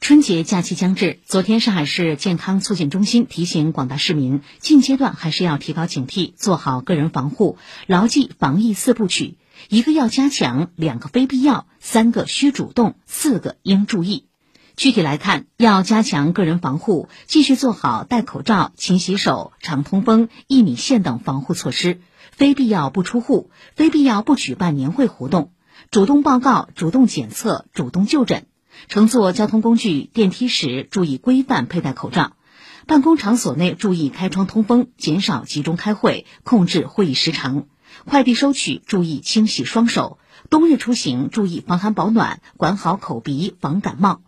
春节假期将至，昨天上海市健康促进中心提醒广大市民，近阶段还是要提高警惕，做好个人防护，牢记防疫四部曲：一个要加强，两个非必要，三个需主动，四个应注意。具体来看，要加强个人防护，继续做好戴口罩、勤洗手、常通风、1米线等防护措施；非必要不出户，非必要不举办年会活动，主动报告、主动检测、主动就诊。乘坐交通工具、电梯时注意规范佩戴口罩，办公场所内注意开窗通风，减少集中开会，控制会议时长。快递收取注意清洗双手，冬日出行注意防寒保暖，管好口鼻，防感冒。